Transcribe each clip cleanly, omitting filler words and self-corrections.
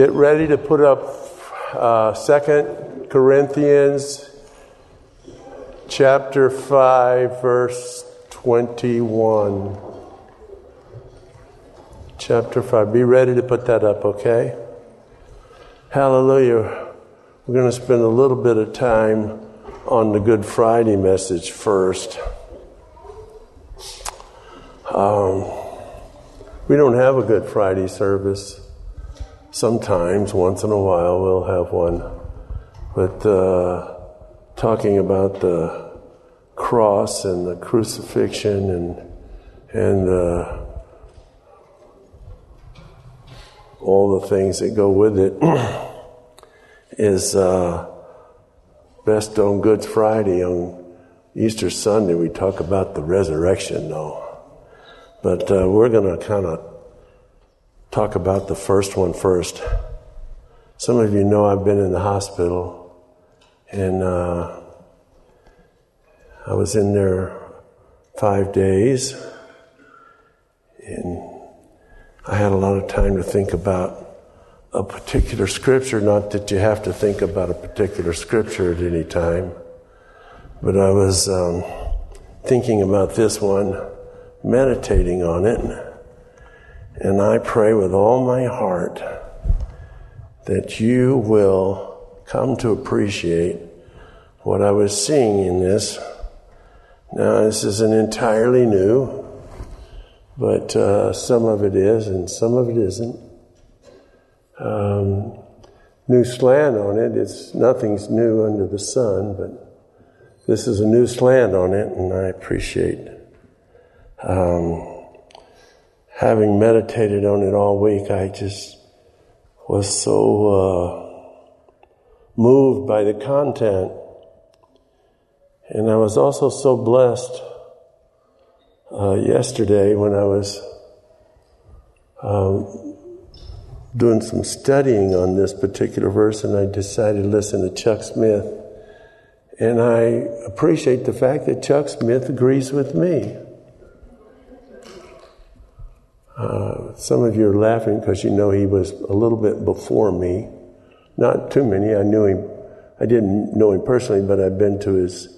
Get ready to put up Second Corinthians chapter 5, verse 21. Chapter 5. Be ready to put that up, okay? Hallelujah. We're going to spend a little bit of time on the Good Friday message first. We don't have a Good Friday service. Sometimes, once in a while, we'll have one. But talking about the cross and the crucifixion and all the things that go with it is best on Good Friday. On Easter Sunday, we talk about the resurrection, though. But we're going to kind of talk about the first one first. Some of you know I've been in the hospital, and I was in there 5 days, and I had a lot of time to think about a particular scripture. Not that you have to think about a particular scripture at any time, but I was thinking about this one, meditating on it, and I pray with all my heart that you will come to appreciate what I was seeing in this. Now, this isn't entirely new, but some of it is and some of it isn't. New slant on it. Nothing's new under the sun, but this is a new slant on it, and I appreciate it. Having meditated on it all week, I just was so moved by the content. And I was also so blessed yesterday when I was doing some studying on this particular verse, and I decided to listen to Chuck Smith. And I appreciate the fact that Chuck Smith agrees with me. Some of you are laughing because you know he was a little bit before me. Not too many. I knew him. I didn't know him personally, but I've been to his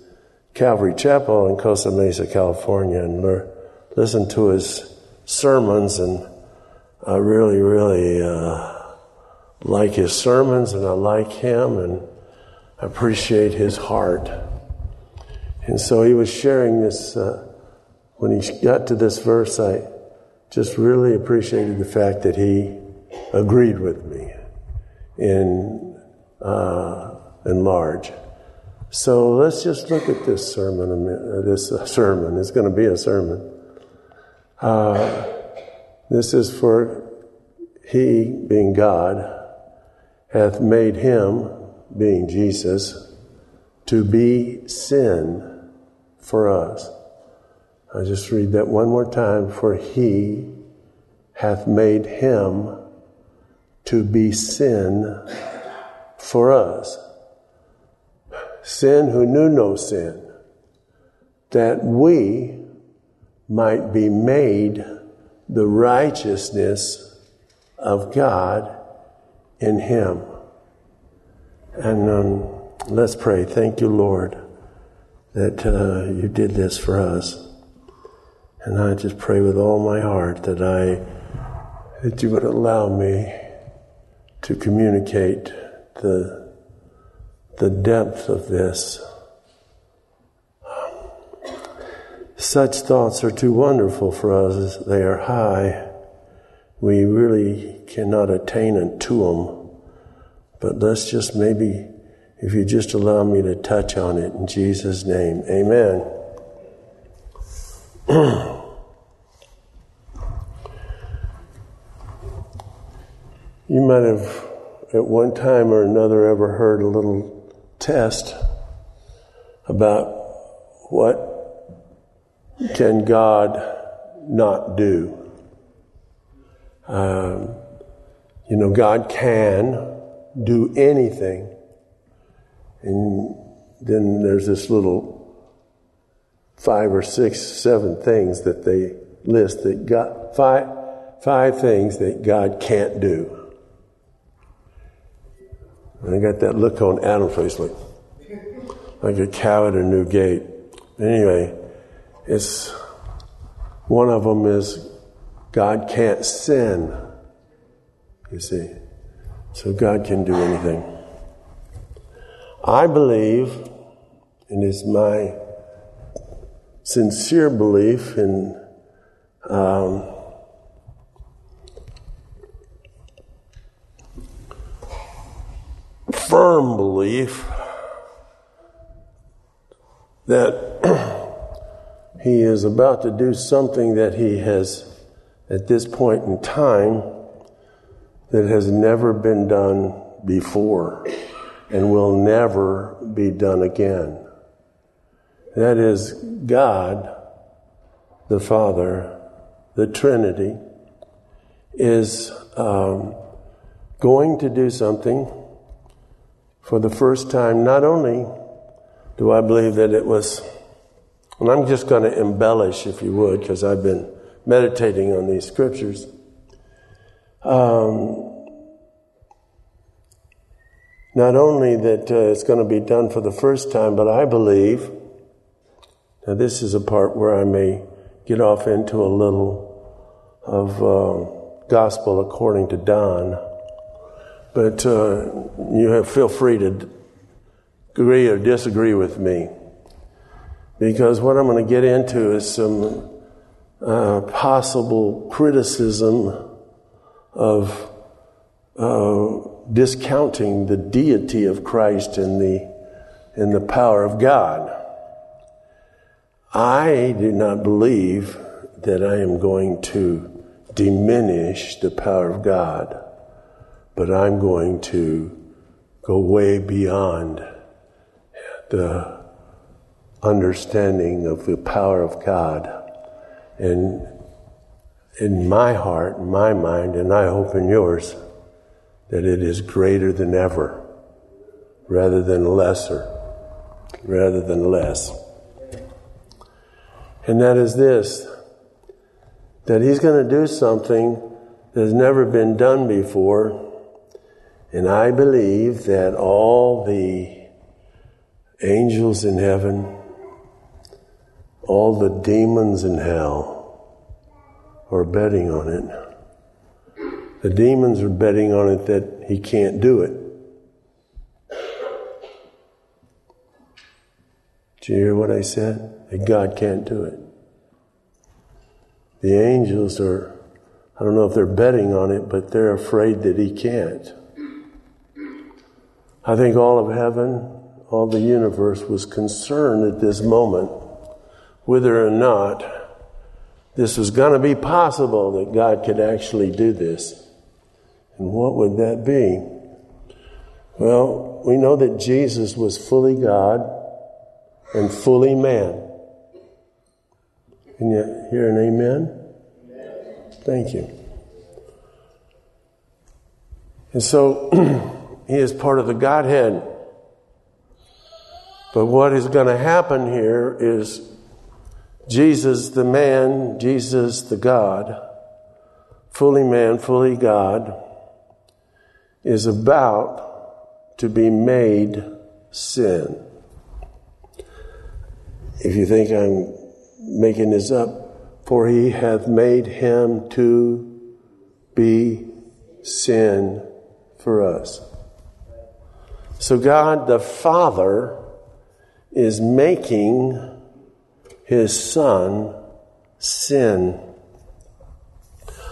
Calvary Chapel in Costa Mesa, California, and listened to his sermons. And I really, really like his sermons, and I like him, and I appreciate his heart. And so he was sharing this. When he got to this verse, I just really appreciated the fact that he agreed with me in large. So let's just look at this sermon. It's going to be a sermon. This is for he, being God, hath made him, being Jesus, to be sin for us. I'll just read that one more time. For he hath made him to be sin for us. Sin who knew no sin, that we might be made the righteousness of God in him. And let's pray. Thank you, Lord, that you did this for us. And I just pray with all my heart that you would allow me to communicate the depth of this. Such thoughts are too wonderful for us. They are high. We really cannot attain unto them. But let's just maybe, if you just allow me to touch on it in Jesus' name, amen. You might have at one time or another ever heard a little test about what can God not do. God can do anything. And then there's this little 5 or 6, 7 things that they list that God, five things that God can't do. And I got that look on Adam's face, like a cow at a new gate. Anyway, it's one of them is God can't sin, you see. So God can do anything. I believe, and it's my sincere belief in firm belief that he is about to do something that he has, at this point in time, that has never been done before and will never be done again. That is God, the Father, the Trinity, is going to do something for the first time. Not only do I believe that it was, and I'm just going to embellish, if you would, because I've been meditating on these scriptures. Not only that it's going to be done for the first time, but I believe, now this is a part where I may get off into a little of gospel according to Don, but feel free to agree or disagree with me, because what I'm going to get into is some possible criticism of discounting the deity of Christ and the power of God. I do not believe that I am going to diminish the power of God, but I'm going to go way beyond the understanding of the power of God. And in my heart, in my mind, and I hope in yours, that it is greater than ever, rather than lesser, rather than less. And that is this, that he's going to do something that has never been done before. And I believe that all the angels in heaven, all the demons in hell are betting on it. The demons are betting on it that he can't do it. Did you hear what I said? That God can't do it. The angels are, I don't know if they're betting on it, but they're afraid that he can't. I think all of heaven, all the universe was concerned at this moment whether or not this was going to be possible, that God could actually do this. And what would that be? Well, we know that Jesus was fully God and fully man. Can you hear an amen? Amen. Thank you. And so, he is part of the Godhead. But what is going to happen here is Jesus the man, Jesus the God, fully man, fully God, is about to be made sin. If you think I'm making this up, for he hath made him to be sin for us. So God the Father is making his son sin.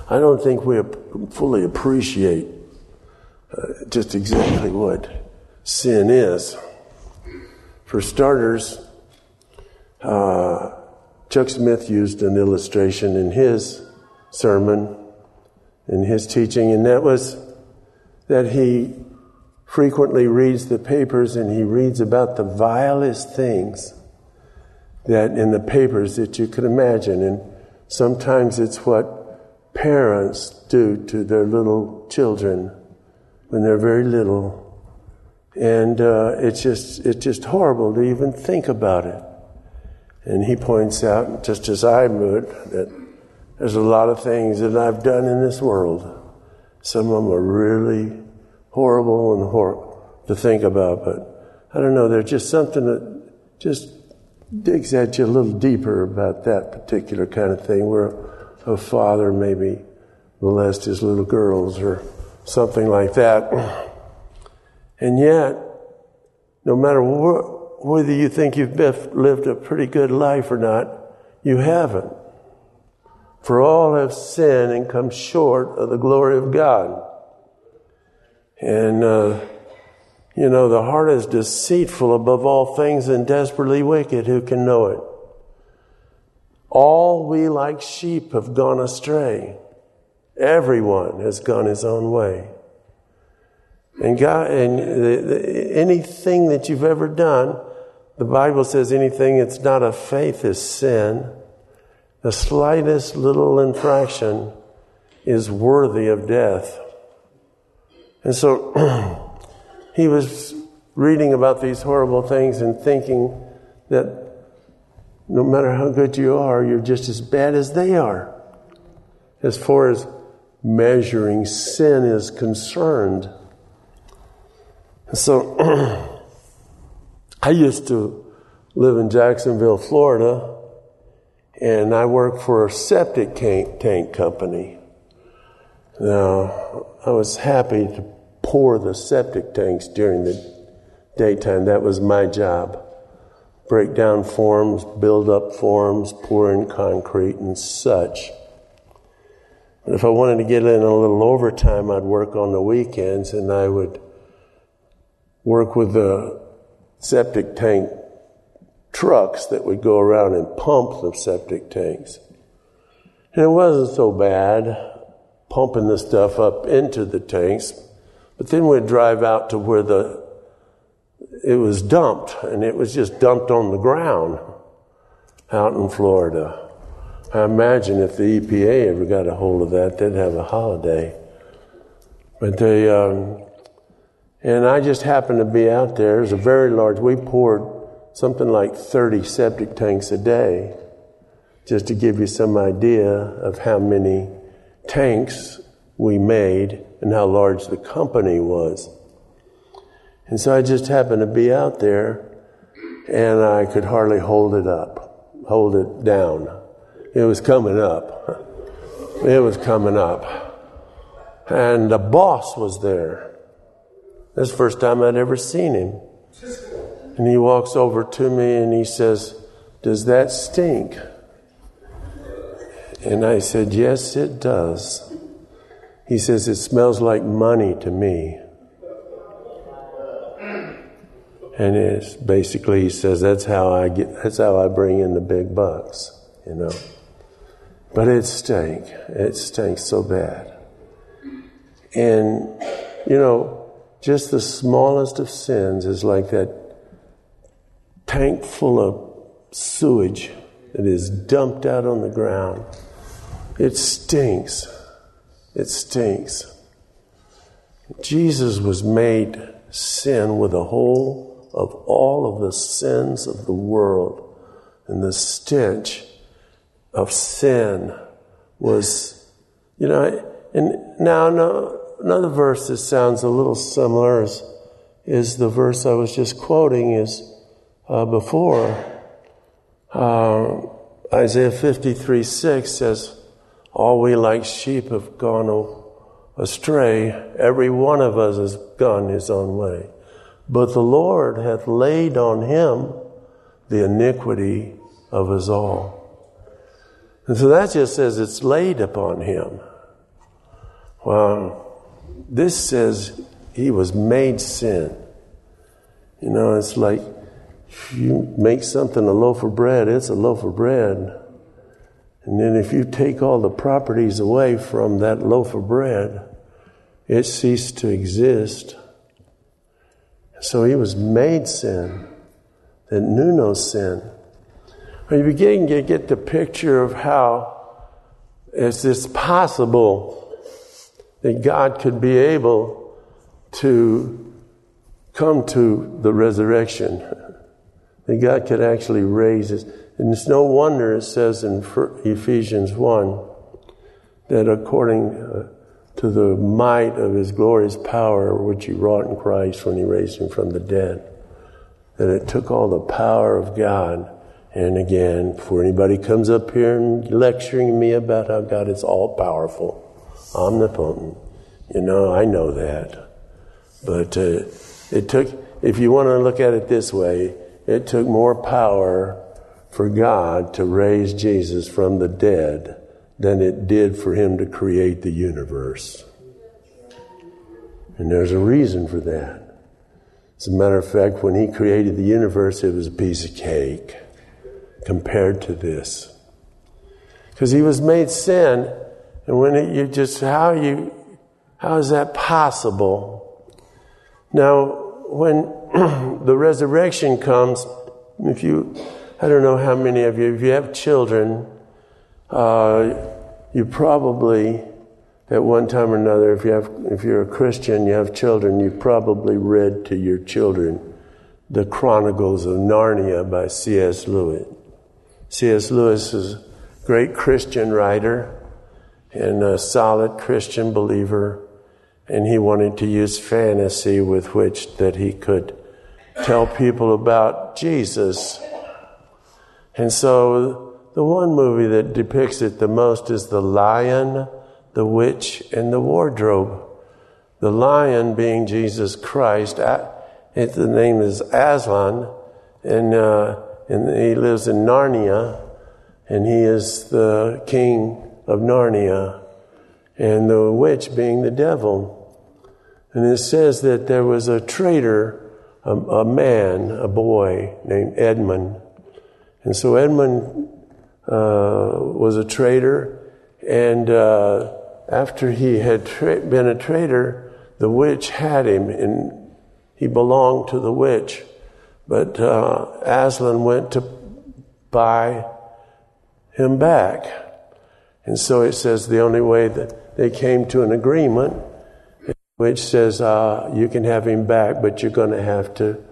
I don't think we fully appreciate just exactly what sin is. For starters, Chuck Smith used an illustration in his sermon, in his teaching, and that was that he frequently reads the papers and he reads about the vilest things that in the papers that you could imagine. And sometimes it's what parents do to their little children when they're very little. And it's just horrible to even think about it. And he points out, just as I would, that there's a lot of things that I've done in this world. Some of them are really horrible and to think about, but I don't know, there's just something that just digs at you a little deeper about that particular kind of thing, where a father maybe molests his little girls or something like that. And yet, no matter what, whether you think you've lived a pretty good life or not, you haven't. For all have sinned and come short of the glory of God. And, you know, the heart is deceitful above all things and desperately wicked. Who can know it? All we like sheep have gone astray. Everyone has gone his own way. And God, and anything that you've ever done, the Bible says anything that's not of faith is sin. The slightest little infraction is worthy of death. And so he was reading about these horrible things and thinking that no matter how good you are, you're just as bad as they are, as far as measuring sin is concerned. And so I used to live in Jacksonville, Florida, and I worked for a septic tank company. Now, I was happy to pour the septic tanks during the daytime. That was my job. Break down forms, build up forms, pour in concrete and such. But if I wanted to get in a little overtime, I'd work on the weekends, and I would work with the septic tank trucks that would go around and pump the septic tanks. And it wasn't so bad pumping the stuff up into the tanks, but then we'd drive out to where it was dumped, and it was just dumped on the ground out in Florida. I imagine if the EPA ever got a hold of that, they'd have a holiday. But they, and I just happened to be out there. It was a very large, we poured something like 30 septic tanks a day, just to give you some idea of how many tanks we made and how large the company was. And so I just happened to be out there, and I could hardly hold it down. It was coming up. It was coming up. And the boss was there. That's the first time I'd ever seen him. And he walks over to me and he says, "Does that stink?" And I said, "Yes, it does." He says, "It smells like money to me." And it's basically, he says, that's how I bring in the big bucks, you know. But it stank. It stinks so bad. And, you know, just the smallest of sins is like that tank full of sewage that is dumped out on the ground. It stinks. It stinks. Jesus was made sin with the whole of all of the sins of the world. And the stench of sin was, you know, and now, another verse that sounds a little similar is the verse I was just quoting is before. Isaiah 53:6 says, "All we like sheep have gone astray. Every one of us has gone his own way. But the Lord hath laid on him the iniquity of us all." And so that just says it's laid upon him. Wow. This says he was made sin. You know, it's like if you make something a loaf of bread, it's a loaf of bread. And then if you take all the properties away from that loaf of bread, it ceased to exist. So he was made sin that knew no sin. Are you beginning to get the picture of how is this possible that God could be able to come to the resurrection, that God could actually raise us? And it's no wonder it says in Ephesians 1 that according to the might of his glorious power, which he wrought in Christ when he raised him from the dead. That it took all the power of God. And again, before anybody comes up here and lecturing me about how God is all-powerful, omnipotent, you know, I know that. But it took, if you want to look at it this way, it took more power for God to raise Jesus from the dead than it did for him to create the universe. And there's a reason for that. As a matter of fact, when he created the universe, it was a piece of cake compared to this. Because he was made sin, and when it, you just, how is that possible? Now, when the resurrection comes, if you, I don't know how many of you, if you have children, you probably, at one time or another, if you're a Christian, you have children, you probably read to your children the Chronicles of Narnia by C.S. Lewis. C.S. Lewis is a great Christian writer and a solid Christian believer, and he wanted to use fantasy with which that he could tell people about Jesus. And so the one movie that depicts it the most is The Lion, the Witch, and the Wardrobe. The lion being Jesus Christ. The name is Aslan, and he lives in Narnia, and he is the king of Narnia, and the witch being the devil. And it says that there was a traitor, a man, a boy named Edmund. And so Edmund was a traitor, and after he had been a traitor, the witch had him, and he belonged to the witch. But Aslan went to buy him back. And so it says the only way that they came to an agreement, which says you can have him back, but you're going to have to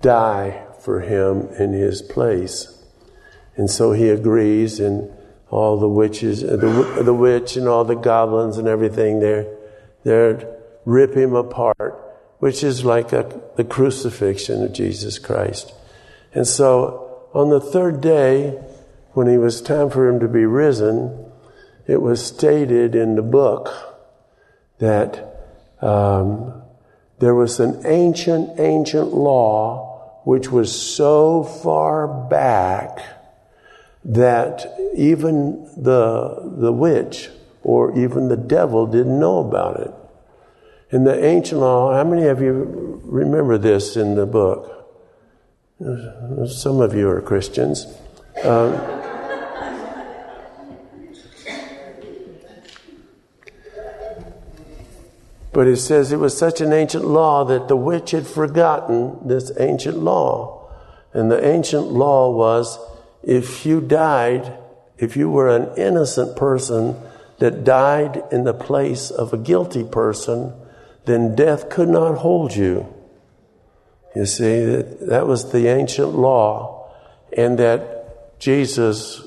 die for him in his place. And so he agrees, and all the witches, the witch and all the goblins and everything there, they rip him apart, which is like the crucifixion of Jesus Christ. And so on the third day, when it was time for him to be risen, it was stated in the book that there was an ancient law which was so far back that even the witch or even the devil didn't know about it. In the ancient law, how many of you remember this in the book? Some of you are Christians. But it says it was such an ancient law that the witch had forgotten this ancient law. And the ancient law was, if you died, if you were an innocent person that died in the place of a guilty person, then death could not hold you. You see, that was the ancient law, and that Jesus,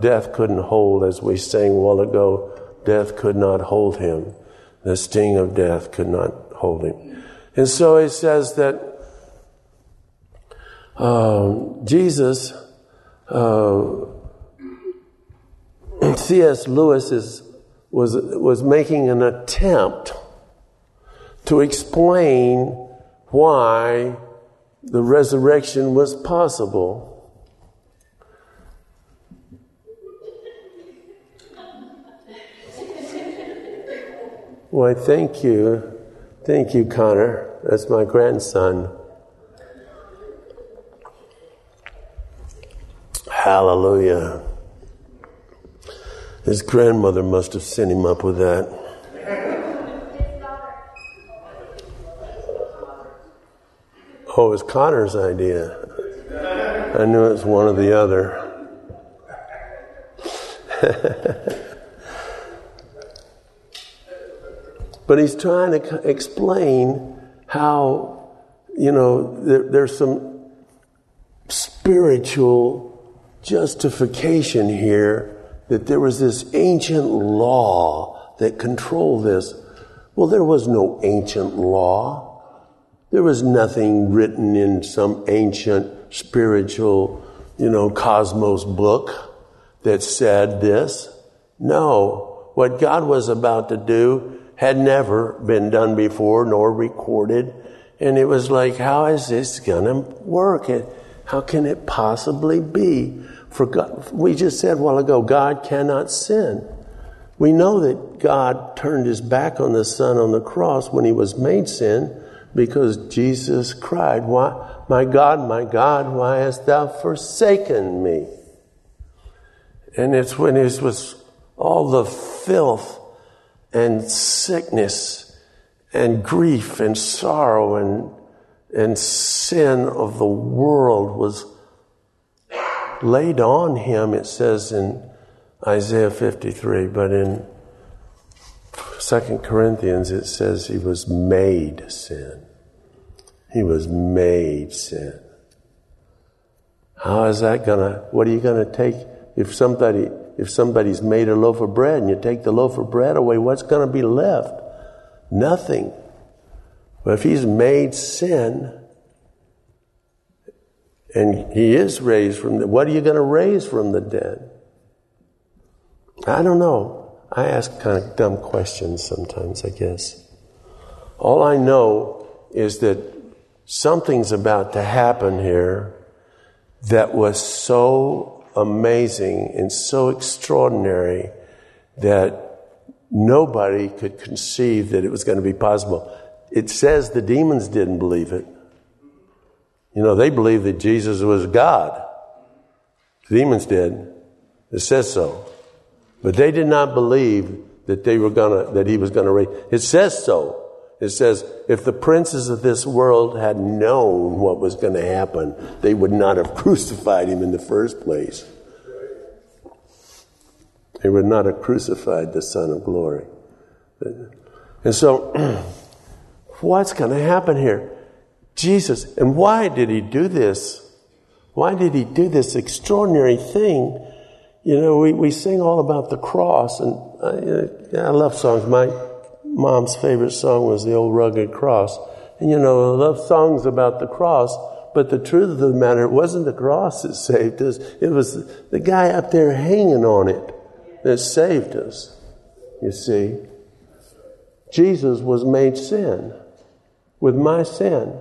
death couldn't hold, as we sang a while ago, death could not hold him. The sting of death could not hold him. And so it says that Jesus, C.S. Lewis was making an attempt to explain why the resurrection was possible. Why, thank you. Thank you, Connor. That's my grandson. Hallelujah. His grandmother must have sent him up with that. Oh, it was Connor's idea. I knew it was one or the other. But he's trying to explain how, you know, there's some spiritual justification here that there was this ancient law that control this. Well, there was no ancient law. There was nothing written in some ancient spiritual, cosmos book that said this. No, what God was about to do had never been done before nor recorded. And it was like, how is this going to work? How can it possibly be? For God, we just said a while ago, God cannot sin. We know that God turned his back on the Son on the cross when he was made sin, because Jesus cried, "Why, my God, why hast thou forsaken me?" And it's when it was all the filth and sickness and grief and sorrow and sin of the world was laid on him, it says in Isaiah 53, but in Second Corinthians, it says he was made sin. He was made sin. How is that gonna? What are you gonna take if somebody's made a loaf of bread and you take the loaf of bread away? What's gonna be left? Nothing. But if he's made sin, and he is raised from the dead, what are you gonna raise from the dead? I don't know. I ask kind of dumb questions sometimes, I guess. All I know is that something's about to happen here that was so amazing and so extraordinary that nobody could conceive that it was going to be possible. It says the demons didn't believe it. They believed that Jesus was God. The demons did. It says so. But they did not believe that that he was gonna raise. It says so. It says, if the princes of this world had known what was gonna happen, they would not have crucified him in the first place. They would not have crucified the Son of Glory. And so, what's gonna happen here? Jesus, and why did he do this? Why did he do this extraordinary thing? We sing all about the cross, and I love songs. My mom's favorite song was The Old Rugged Cross. And I love songs about the cross, but the truth of the matter, it wasn't the cross that saved us. It was the guy up there hanging on it that saved us, you see. Jesus was made sin with my sin.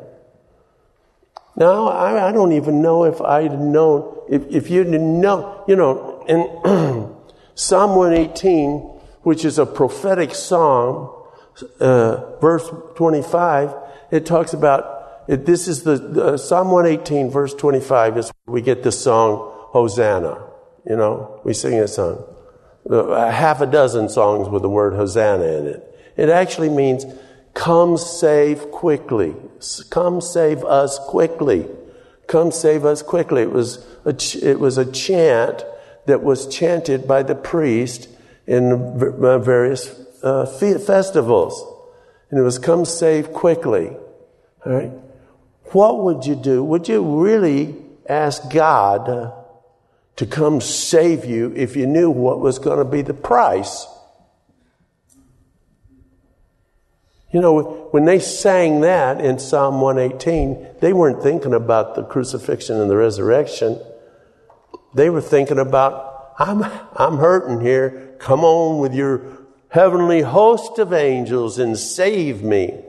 Now, I don't even know if I'd known, if you didn't know, in Psalm 118, which is a prophetic psalm, verse 25, it talks about, this is the Psalm 118, verse 25, is where we get the song, Hosanna. We sing this song. Half a dozen songs with the word Hosanna in it. It actually means, come save quickly. Come save us quickly. Come save us quickly. It was a chant that was chanted by the priest in various festivals. And it was, come save quickly. All right. What would you do? Would you really ask God to come save you if you knew what was going to be the price? When they sang that in Psalm 118, they weren't thinking about the crucifixion and the resurrection. They were thinking about, I'm hurting here. Come on with your heavenly host of angels and save me.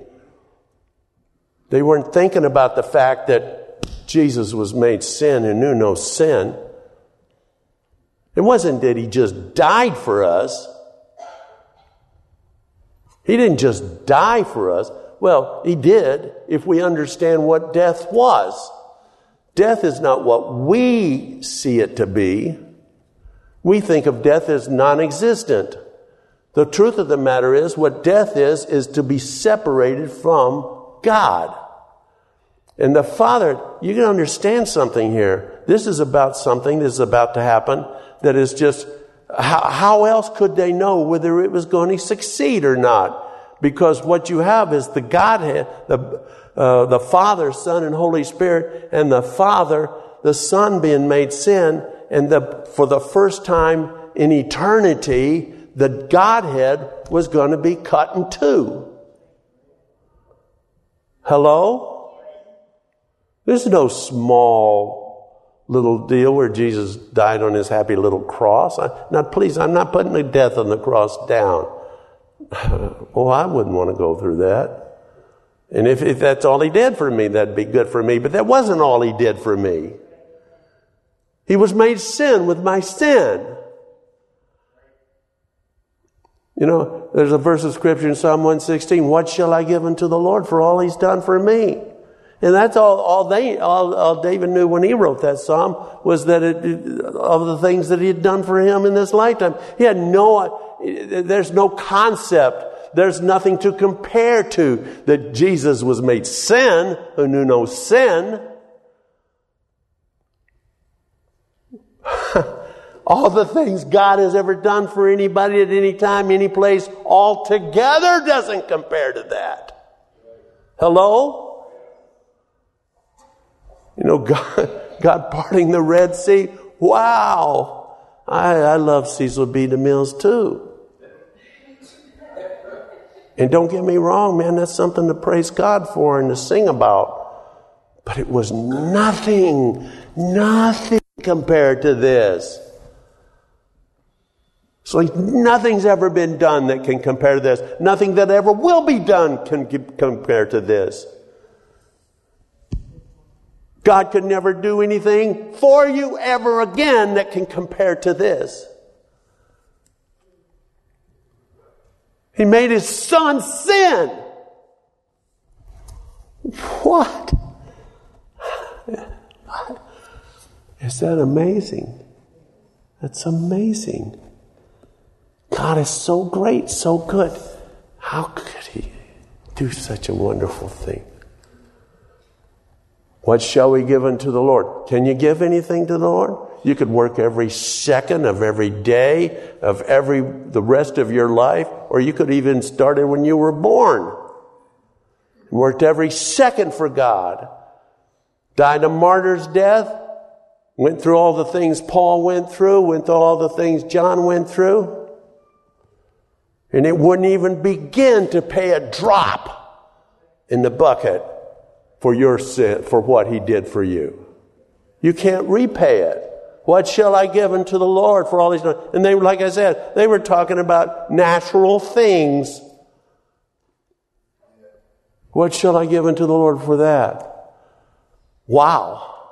They weren't thinking about the fact that Jesus was made sin and knew no sin. It wasn't that he just died for us. He didn't just die for us. Well, he did, if we understand what death was. Death is not what we see it to be. We think of death as non-existent. The truth of the matter is, what death is to be separated from God. And the Father, you can understand something here. This is about something that's about to happen that is just, how else could they know whether it was going to succeed or not? Because what you have is the Godhead, the Father, Son, and Holy Spirit, and the Father, the Son being made sin, and for the first time in eternity, the Godhead was going to be cut in two. Hello? There's no small little deal where Jesus died on his happy little cross. Now, please, I'm not putting the death on the cross down. Oh, I wouldn't want to go through that. And if that's all he did for me, that'd be good for me. But that wasn't all he did for me. He was made sin with my sin. You know, there's a verse of scripture in Psalm 116, what shall I give unto the Lord for all he's done for me? And that's all David knew when he wrote that psalm, was that of the things that he had done for him in this lifetime. He had there's no concept, there's nothing to compare to that Jesus was made sin, who knew no sin. All the things God has ever done for anybody at any time, any place, altogether doesn't compare to that. Hello? You know, God parting the Red Sea. Wow. I love Cecil B. DeMille's too. And don't get me wrong, man, that's something to praise God for and to sing about. But it was nothing compared to this. So nothing's ever been done that can compare to this. Nothing that ever will be done can compare to this. God could never do anything for you ever again that can compare to this. He made his son sin. What? Is that amazing? That's amazing. God is so great, so good. How could he do such a wonderful thing? What shall we give unto the Lord? Can you give anything to the Lord? You could work every second of every day, of the rest of your life, or you could even start it when you were born. Worked every second for God. Died a martyr's death. Went through all the things Paul went through. Went through all the things John went through. And it wouldn't even begin to pay a drop in the bucket for your sin, for what he did for you. You can't repay it. What shall I give unto the Lord for all these? And they, like I said, they were talking about natural things. What shall I give unto the Lord for that? Wow.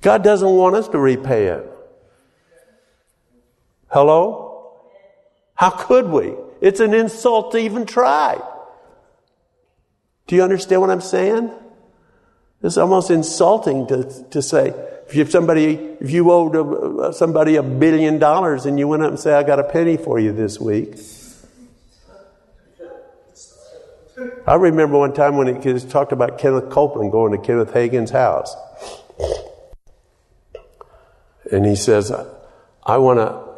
God doesn't want us to repay it. Hello? How could we? It's an insult to even try. Do you understand what I'm saying? It's almost insulting to say, if you owed somebody $1 billion and you went up and say, I got a penny for you this week. I remember one time when it was talked about Kenneth Copeland going to Kenneth Hagin's house. And he says,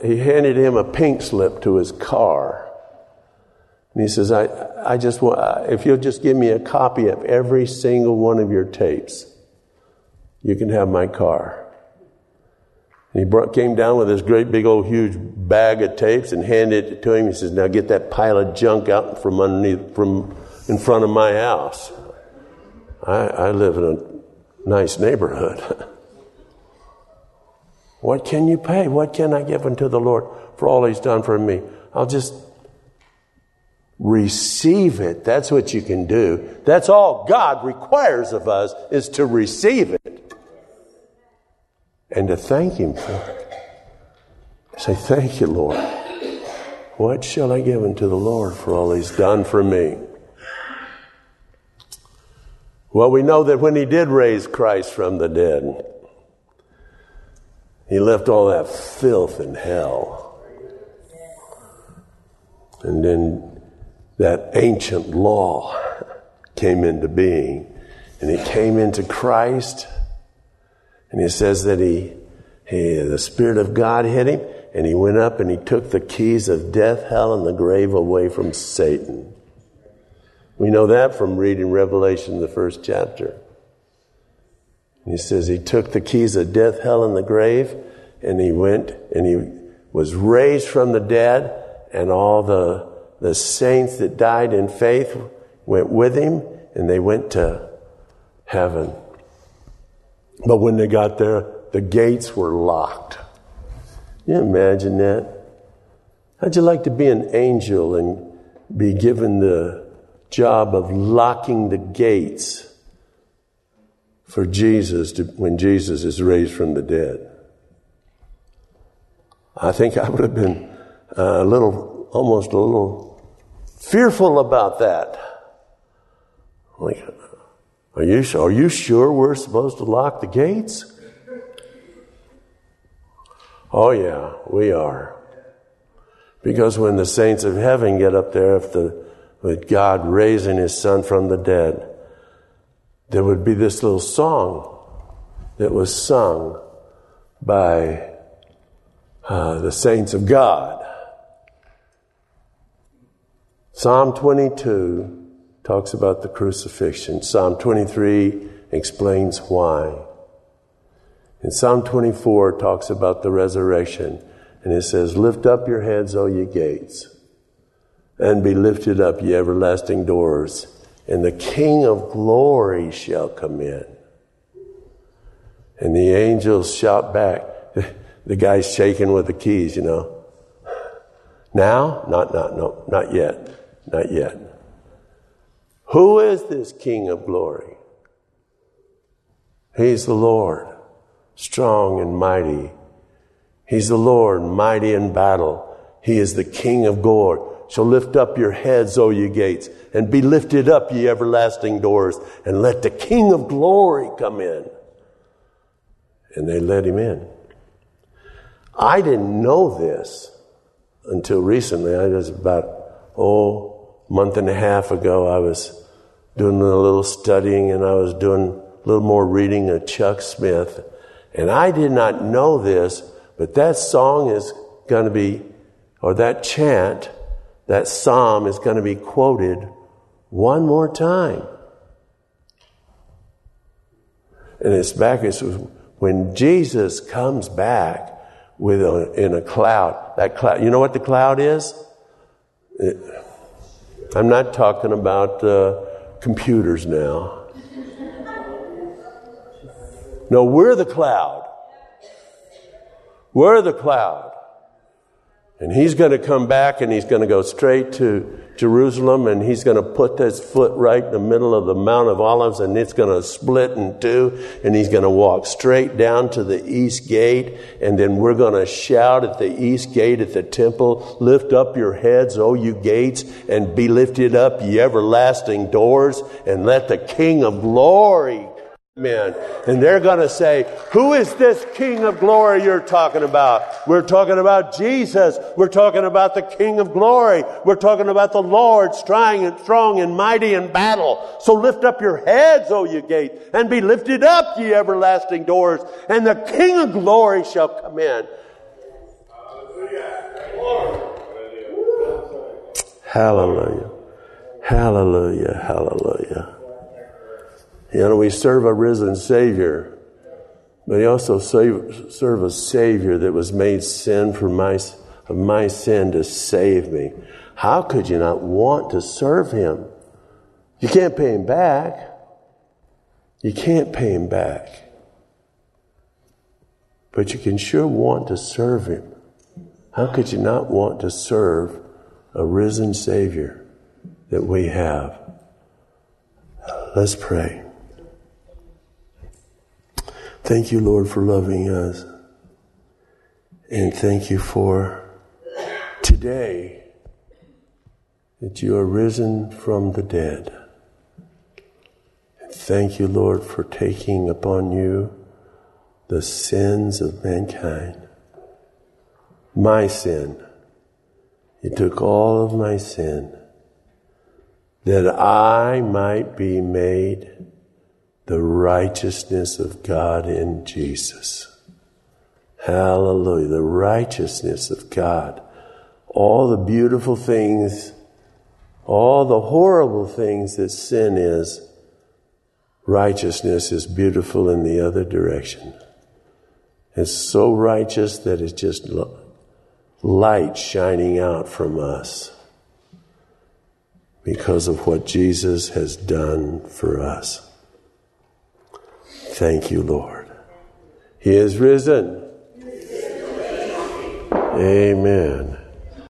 he handed him a pink slip to his car. And he says, I just want, if you'll just give me a copy of every single one of your tapes, you can have my car. And he came down with this great big old huge bag of tapes and handed it to him. He says, now get that pile of junk out from underneath, from in front of my house. I live in a nice neighborhood. What can you pay? What can I give unto the Lord for all he's done for me? I'll just receive it. That's what you can do. That's all God requires of us, is to receive it and to thank him for it. Say, thank you, Lord. What shall I give unto the Lord for all he's done for me? Well, we know that when he did raise Christ from the dead, he left all that filth in hell. And then that ancient law came into being. And it came into Christ. And it says that the Spirit of God hit him. And he went up and he took the keys of death, hell, and the grave away from Satan. We know that from reading Revelation, the first chapter. He says he took the keys of death, hell, and the grave, and he went and he was raised from the dead, and all the saints that died in faith went with him, and they went to heaven. But when they got there, the gates were locked. Can you imagine that? How'd you like to be an angel and be given the job of locking the gates for Jesus when Jesus is raised from the dead? I think I would have been almost a little fearful about that. Like, are you sure we're supposed to lock the gates? Oh yeah, we are. Because when the saints of heaven get up there, with God raising his son from the dead, there would be this little song that was sung by the saints of God. Psalm 22 talks about the crucifixion. Psalm 23 explains why. And Psalm 24 talks about the resurrection. And it says, "Lift up your heads, O ye gates, and be lifted up, ye everlasting doors, and the King of glory shall come in." And the angels shout back. The guy's shaking with the keys, you know. Now? Not yet. Who is this King of glory? He's the Lord, strong and mighty. He's the Lord, mighty in battle. He is the King of glory. So lift up your heads, O ye gates, and be lifted up, ye everlasting doors, and let the King of glory come in. And they let him in. I didn't know this until recently. I was a month and a half ago. I was doing a little studying, and I was doing a little more reading of Chuck Smith. And I did not know this, but that song is going to be, or that chant, that psalm is going to be quoted one more time. And it's when Jesus comes back in a cloud. That cloud, you know what the cloud is? I'm not talking about computers now. No, we're the cloud. We're the cloud. And he's going to come back, and he's going to go straight to Jerusalem, and he's going to put his foot right in the middle of the Mount of Olives, and it's going to split in two, and he's going to walk straight down to the east gate, and then we're going to shout at the east gate at the temple, "Lift up your heads, O you gates, and be lifted up, ye everlasting doors, and let the King of glory men." And they're going to say, "Who is this King of glory you're talking about? We're talking about Jesus. We're talking about the King of glory. We're talking about the Lord, strong and mighty in battle. So lift up your heads, O ye gates, and be lifted up, ye everlasting doors, and the King of glory shall come in." Hallelujah. Hallelujah. Hallelujah. You know, we serve a risen Savior, but we also serve a Savior that was made sin of my sin to save me. How could you not want to serve him? You can't pay him back. You can't pay him back. But you can sure want to serve him. How could you not want to serve a risen Savior that we have? Let's pray. Thank you, Lord, for loving us. And thank you for today that you are risen from the dead. And thank you, Lord, for taking upon you the sins of mankind. My sin. You took all of my sin that I might be made the righteousness of God in Jesus. Hallelujah. The righteousness of God. All the beautiful things, all the horrible things that sin is, righteousness is beautiful in the other direction. It's so righteous that it just light shining out from us because of what Jesus has done for us. Thank you, Lord. He is risen. Amen.